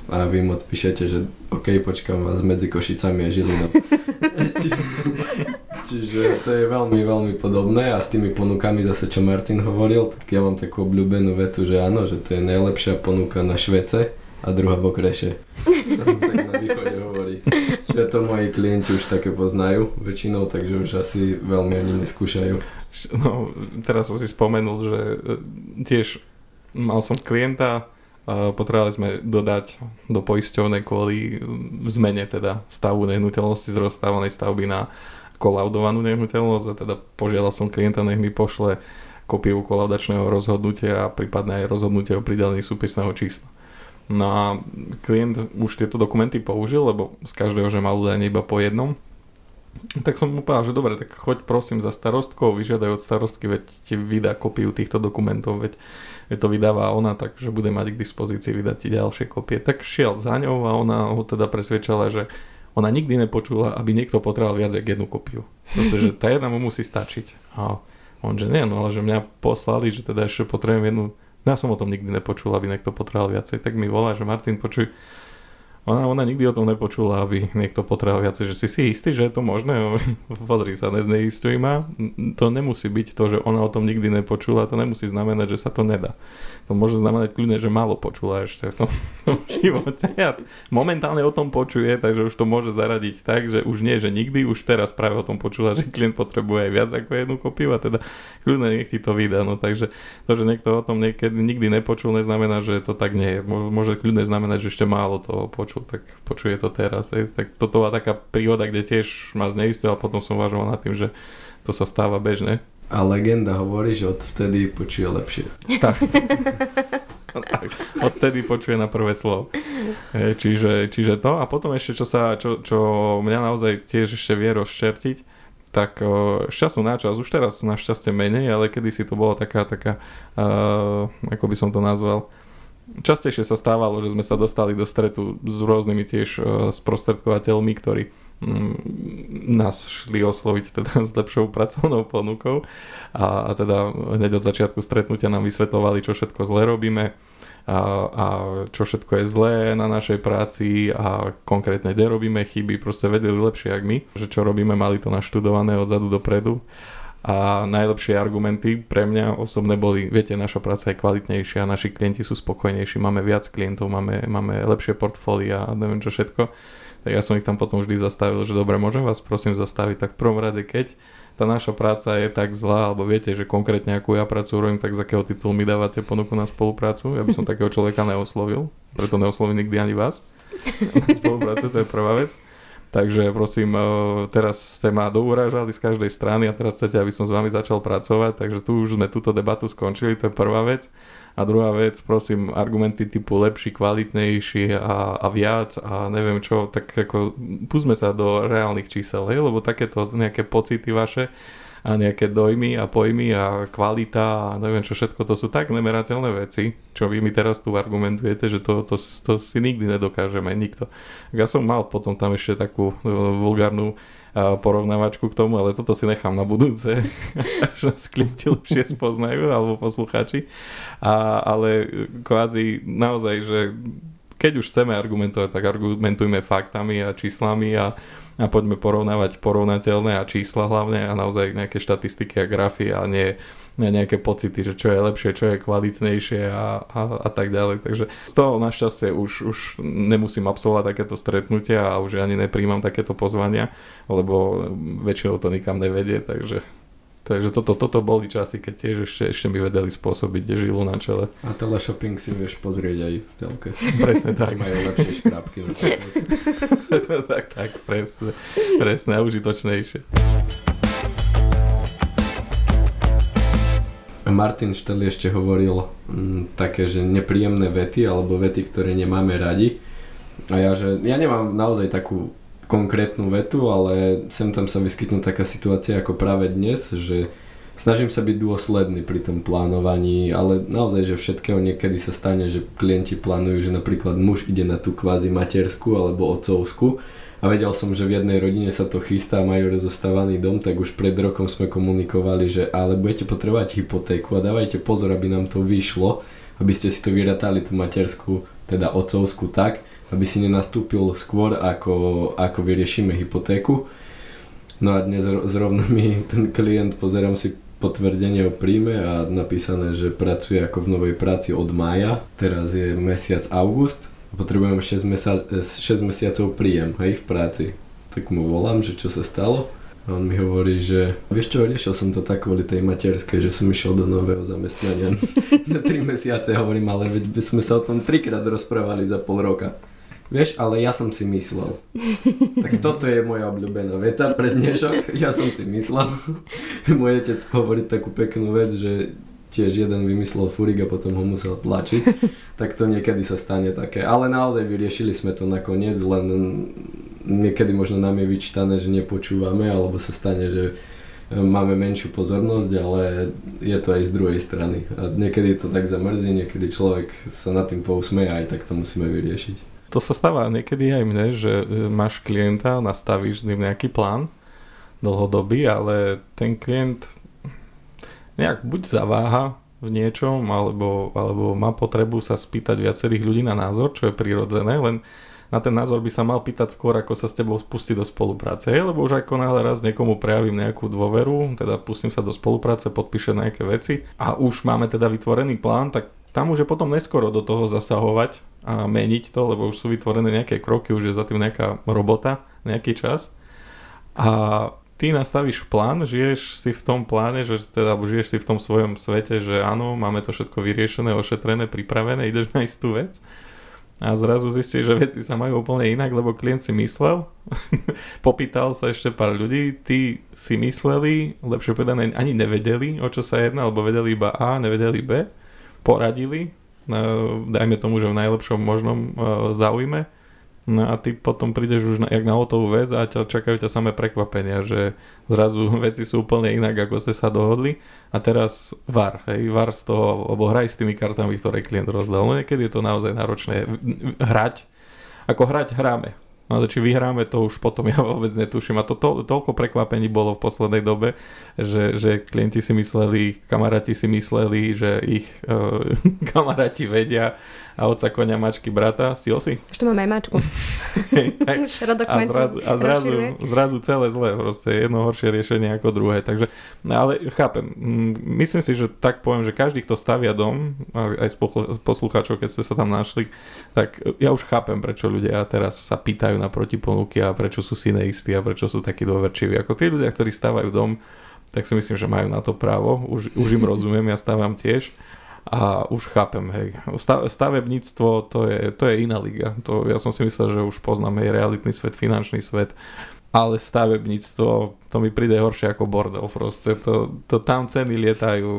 a vy im odpíšete, že OK, počkám vás medzi Košicami a Žilinou. Čiže to je veľmi, veľmi podobné a s tými ponukami zase, čo Martin hovoril, tak ja mám takú obľúbenú vetu, že áno, že to je najlepšia ponuka na Švece a druhá v okreše. To tak na východe hovorí. Že to moji klienti už také poznajú väčšinou, takže už asi veľmi oni neskúšajú. No, teraz som si spomenul, že tiež mal som klienta, potrebovali sme dodať do poisťovne kvôli zmene teda stavu nehnuteľnosti z rozstávanej stavby na kolaudovanú nehnuteľnosť a teda požiadal som klienta, nech mi pošle kópiu kolaudačného rozhodnutia a prípadne aj rozhodnutie o pridaní súpisného čísla. No a klient už tieto dokumenty použil, lebo z každého, že mal údajne iba po jednom. Tak som mu povedal, že dobre, tak choď prosím za starostkou, vyžiadaj od starostky, veď ti vydá kópiu týchto dokumentov, veď to vydáva ona, takže bude mať k dispozícii vydať ti ďalšie kópie. Tak šiel za ňou a ona ho teda presvedčala, že ona nikdy nepočula, aby niekto potreboval viac jak jednu kopiu. Proste, že tá jedna mu musí stačiť. A on, že nie, no ale že mňa poslali, že teda ešte potrebujem jednu... Ja som o tom nikdy nepočul, aby niekto potreboval viacej. Tak mi volá, že Martin, počuj, ona, ona nikdy o tom nepočula, aby niekto potreboval viacej. Že si si istý, že je to možné? Pozri sa, nezneistuj ma. To nemusí byť to, že ona o tom nikdy nepočula. To nemusí znamenať, že sa to nedá. To môže znamenať kľudne, že málo počula ešte v tom, v tom živote. Ja momentálne o tom počuje, takže už to môže zaradiť tak, že už nie, že nikdy, už teraz práve o tom počula, že klient potrebuje aj viac ako jednu kopiu a teda kľudne nech ti to vydá. No, takže to, že niekto o tom niekedy nikdy nepočul, neznamená, že to tak nie je. Môže kľudne znamenať, že ešte málo toho počul, tak počuje to teraz. Je. Tak toto bola taká príhoda, kde tiež ma zneistil a potom som uvažoval nad tým, že to sa stáva bežne. A legenda hovorí, že odtedy počuje lepšie. Tak. Odtedy počuje na prvé slovo. E, čiže, čiže to. A potom ešte, čo, sa, čo, čo mňa naozaj tiež ešte vie rozčertiť, tak z času na čas, už teraz našťastie menej, ale kedysi to bolo taká, taká uh, ako by som to nazval, častejšie sa stávalo, že sme sa dostali do stretu s rôznymi tiež uh, sprostredkovateľmi, ktorí nás šli osloviť teda s lepšou pracovnou ponukou a, a teda hneď od začiatku stretnutia nám vysvetľovali, čo všetko zle robíme a, a čo všetko je zlé na našej práci a konkrétne kde robíme chyby, proste vedeli lepšie jak my, že čo robíme, mali to naštudované odzadu dopredu a najlepšie argumenty pre mňa osobne boli, viete, naša práca je kvalitnejšia, naši klienti sú spokojnejší, máme viac klientov, máme, máme lepšie portfólia a neviem čo všetko. Tak ja som ich tam potom vždy zastavil, že dobre, môžem vás prosím zastaviť, tak v prvom rade, keď tá naša práca je tak zlá, alebo viete, že konkrétne akú ja prácu robím, tak z akého titulu mi dávate ponuku na spoluprácu? Ja by som takého človeka neoslovil, preto neoslovím nikdy ani vás. Na spoluprácu, to je prvá vec. Takže prosím, teraz ste ma dourážali z každej strany a teraz chcete, aby som s vami začal pracovať, takže tu už sme túto debatu skončili, to je prvá vec. A druhá vec, prosím, argumenty typu lepší, kvalitnejší a, a viac a neviem čo, tak ako púsme sa do reálnych čísel, hej, lebo takéto nejaké pocity vaše a nejaké dojmy a pojmy a kvalita a neviem čo, všetko to sú tak nemerateľné veci, čo vy mi teraz tu argumentujete, že to, to, to si nikdy nedokážeme, nikto. Ja som mal potom tam ešte takú vulgárnu porovnávačku k tomu, ale toto si nechám na budúce, až nás klienti lepšie spoznajú, alebo poslucháči. A, ale kvázi naozaj, že keď už chceme argumentovať, tak argumentujme faktami a číslami a a poďme porovnávať porovnateľné a čísla hlavne a naozaj nejaké štatistiky a grafy a nie, nie nejaké pocity, že čo je lepšie, čo je kvalitnejšie a, a, a tak ďalej. Takže z toho našťastie už, už nemusím absolvovať takéto stretnutia a už ani nepríjmam takéto pozvania, lebo väčšinou to nikam nevedie, takže... Takže toto, toto boli časy, keď tiež ešte, ešte by vedeli spôsobiť žilu na čele. A teleshopping si vieš pozrieť aj v telke. Presne tak. Majú lepšie škrábky. Na no, tak, tak, presne. Presne a užitočnejšie. Martin Štely ešte hovoril m, také, že nepríjemné vety, alebo vety, ktoré nemáme radi. A ja, že ja nemám naozaj takú konkrétnu vetu, ale sem tam sa vyskytne taká situácia ako práve dnes, že snažím sa byť dôsledný pri tom plánovaní, ale naozaj, že všetkého niekedy sa stane, že klienti plánujú, že napríklad muž ide na tú kvázi materskú alebo otcovskú a vedel som, že v jednej rodine sa to chystá, majú rozostávaný dom, tak už pred rokom sme komunikovali, že ale budete potrebovať hypotéku a dávajte pozor, aby nám to vyšlo, aby ste si to vyratali tú materskú, teda otcovskú tak, aby si nenastúpil skôr, ako, ako vyriešime hypotéku. No a dnes zrovna mi ten klient, pozerám si potvrdenie o príjme a napísané, že pracuje ako v novej práci od mája, teraz je mesiac august a potrebujem šesť mesiacov príjem, hej, v práci. Tak mu volám, že čo sa stalo a on mi hovorí, že vieš čo, riešil som to tak kvôli tej materskej, že som išiel do nového zamestnania na tri mesiace, hovorím, ale veď sme sa o tom trikrát rozprávali za pol roka. Vieš, ale ja som si myslel. Tak toto je moja obľúbená veta pre dnešok. Ja som si myslel. Môj otec hovorí takú peknú vec, že tiež jeden vymyslel furik a potom ho musel tlačiť. Tak to niekedy sa stane také. Ale naozaj vyriešili sme to nakoniec, len niekedy možno nám je vyčítané, že nepočúvame, alebo sa stane, že máme menšiu pozornosť, ale je to aj z druhej strany. A niekedy to tak zamrzí, niekedy človek sa nad tým pousmeje, aj tak to musíme vyriešiť. To sa stáva niekedy aj mne, že máš klienta, nastavíš s ním nejaký plán dlhodobý, ale ten klient nejak buď zaváha v niečom, alebo, alebo má potrebu sa spýtať viacerých ľudí na názor, čo je prirodzené, len na ten názor by sa mal pýtať skôr, ako sa s tebou spustí do spolupráce, lebo už ako náhle raz niekomu prejavím nejakú dôveru, teda pustím sa do spolupráce, podpíšem nejaké veci a už máme teda vytvorený plán, tak tam už je potom neskoro do toho zasahovať a meniť to, lebo už sú vytvorené nejaké kroky, už je za tým nejaká robota, nejaký čas. A ty nastavíš plán, žiješ si v tom pláne, že teda žiješ si v tom svojom svete, že áno, máme to všetko vyriešené, ošetrené, pripravené, ideš na istú vec. A zrazu zistíš, že veci sa majú úplne inak, lebo klient si myslel, popýtal sa ešte pár ľudí, tí si mysleli, lepšie povedané ani nevedeli, o čo sa jedná, alebo vedeli iba A, nevedeli B. Poradili, dajme tomu, že v najlepšom možnom záujme. No a ty potom prídeš už na, jak na hotovú vec a ťa, čakajú ťa samé prekvapenia, že zrazu veci sú úplne inak, ako ste sa dohodli. A teraz var, hej, var z toho, alebo hraj s tými kartami, ktoré klient rozdal. No niekedy je to naozaj náročné hrať. Ako hrať, hráme. Ale či vyhráme, to už potom ja vôbec netuším. A to, to toľko prekvapení bolo v poslednej dobe, že, že klienti si mysleli, kamaráti si mysleli, že ich e, kamaráti vedia a oca, konia, mačky, brata. Stil si? Ešte mám aj mačku. Už a zrazu, a zrazu, zrazu celé zlé. Proste jedno horšie riešenie ako druhé. Takže, ale chápem. Myslím si, že tak poviem, že každý, kto stavia dom, aj z poslucháčov, keď ste sa tam našli, tak ja už chápem, prečo ľudia teraz sa pýtajú na protiponuky a prečo sú si neistí a prečo sú takí dôverčiví. Ako tí ľudia, ktorí stávajú dom, tak si myslím, že majú na to právo. Už, už im rozumiem, ja stávam tiež a už chápem, hej. Stavebníctvo, to je, to je iná liga. To, ja som si myslel, že už poznám, hej, realitný svet, finančný svet, ale stavebníctvo, to mi príde horšie ako bordel proste. To, to tam ceny lietajú,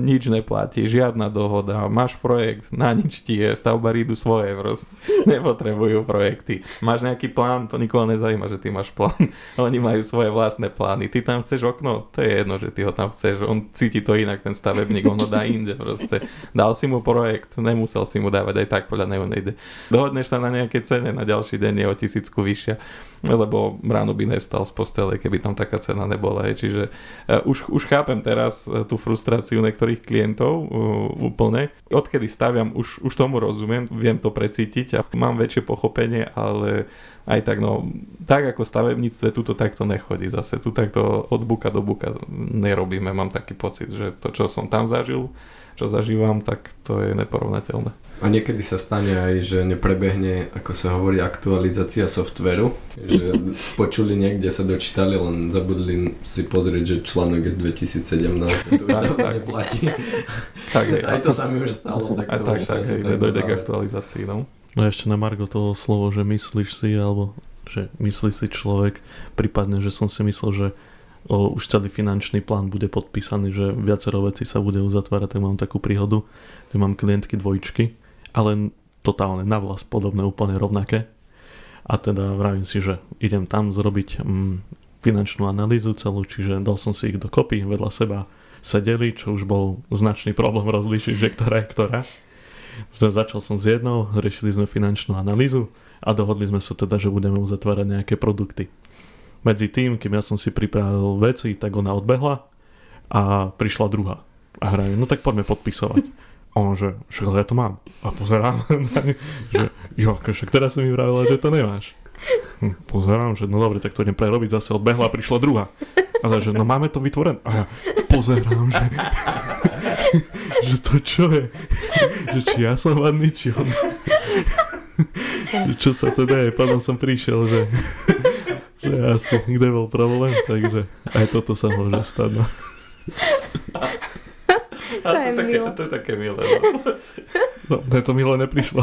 nič neplatí, žiadna dohoda, máš projekt, na nič ti je, stavbári idú svoje proste, nepotrebujú projekty. Máš nejaký plán, to nikoho nezajíma, že ty máš plán, oni majú svoje vlastné plány. Ty tam chceš okno, to je jedno, že ty ho tam chceš, on cíti to inak, ten stavebník, on ho dá inde proste. Dal si mu projekt, nemusel si mu dávať, aj tak podľa neho nejde. Dohodneš sa na nejaké cene, na ďalší deň je o tisícku vyššia, lebo ráno by nevstal z postele, keby tam tak taká cena nebola. Hej. Čiže uh, už, už chápem teraz uh, tú frustráciu niektorých klientov uh, úplne. Odkedy staviam, už, už tomu rozumiem, viem to precítiť a mám väčšie pochopenie, ale aj tak, no, tak ako stavebníctve, tu to takto nechodí zase. Tu takto od buka do buka nerobíme. Mám taký pocit, že to, čo som tam zažil, čo zažívam, tak to je neporovnateľné. A niekedy sa stane aj, že neprebehne, ako sa hovorí, aktualizácia softvéru. Že počuli niekde, sa dočítali, len zabudli si pozrieť, že článok je z dvetisícsedemnásť. To už dávno neplatí. Tak, aj to sa mi už stalo. Tak aj to, tak, tak, hej, nedojde k aktualizácii, no. No ešte na margo toho slovo, že myslíš si, alebo že myslí si človek, prípadne, že som si myslel, že o, už celý finančný plán bude podpísaný, že viacero vecí sa bude uzatvárať, tak mám takú príhodu, že mám klientky dvojčky, ale totálne na vlas podobné, úplne rovnaké. A teda vravím si, že idem tam zrobiť mm, finančnú analýzu celú, čiže dal som si ich do kopy, vedľa seba sedeli, čo už bol značný problém rozlíšiť, že ktorá je ktorá. Začal som s jednou, riešili sme finančnú analýzu a dohodli sme sa teda, že budeme uzatvárať nejaké produkty. Medzi tým, kým ja som si pripravil veci, tak ona odbehla a prišla druhá. A hraje, no tak poďme podpisovať. A on, že však ja to mám. A pozerám, že jo, však teraz si mi vravila, že to nemáš. Pozerám, že no dobre, tak to idem prerobiť, zase odbehla a prišla druhá. A zase, že no máme to vytvorené. A ja pozerám, že... že to čo je? Že či ja som vadný, či on... čo sa to deje? Potom som prišiel, že... že asi kde bol problém, takže aj toto sa môže stať. No. To, to, je také, to je také milé. No, no to milé neprišlo.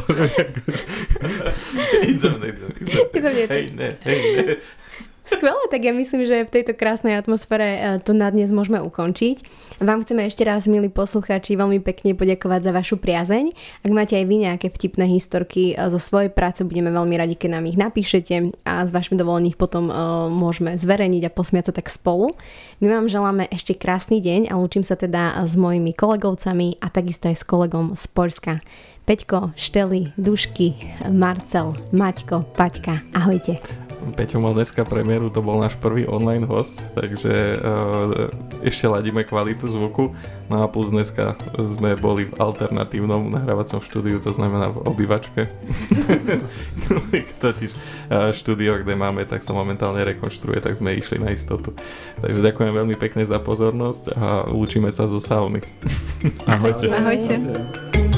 Idem, idem, idem. Hej, ne, hej, ne. Skvelé, tak ja myslím, že v tejto krásnej atmosfére to na dnes môžeme ukončiť. Vám chceme ešte raz, milí poslucháči, veľmi pekne poďakovať za vašu priazeň. Ak máte aj vy nejaké vtipné historky zo svojej práce, budeme veľmi radi, keď nám ich napíšete a s vašim dovolením potom môžeme zverejniť a posmiať sa tak spolu. My vám želáme ešte krásny deň a lúčim sa teda s mojimi kolegovcami a takisto aj s kolegom z Poľska. Peťko, Štely, Dušky, Marcel, Maťko, Paťka. Ahojte. Peťo mal dneska premiéru, to bol náš prvý online host, takže ešte ladíme kvalitu zvuku. No a plus dneska sme boli v alternatívnom nahrávacom štúdiu, to znamená v obývačke. Totiž štúdio, kde máme, tak sa momentálne rekonštruuje, tak sme išli na istotu. Takže ďakujem veľmi pekne za pozornosť a lúčime sa zo sauny. Ahojte. Ahojte. Ahojte.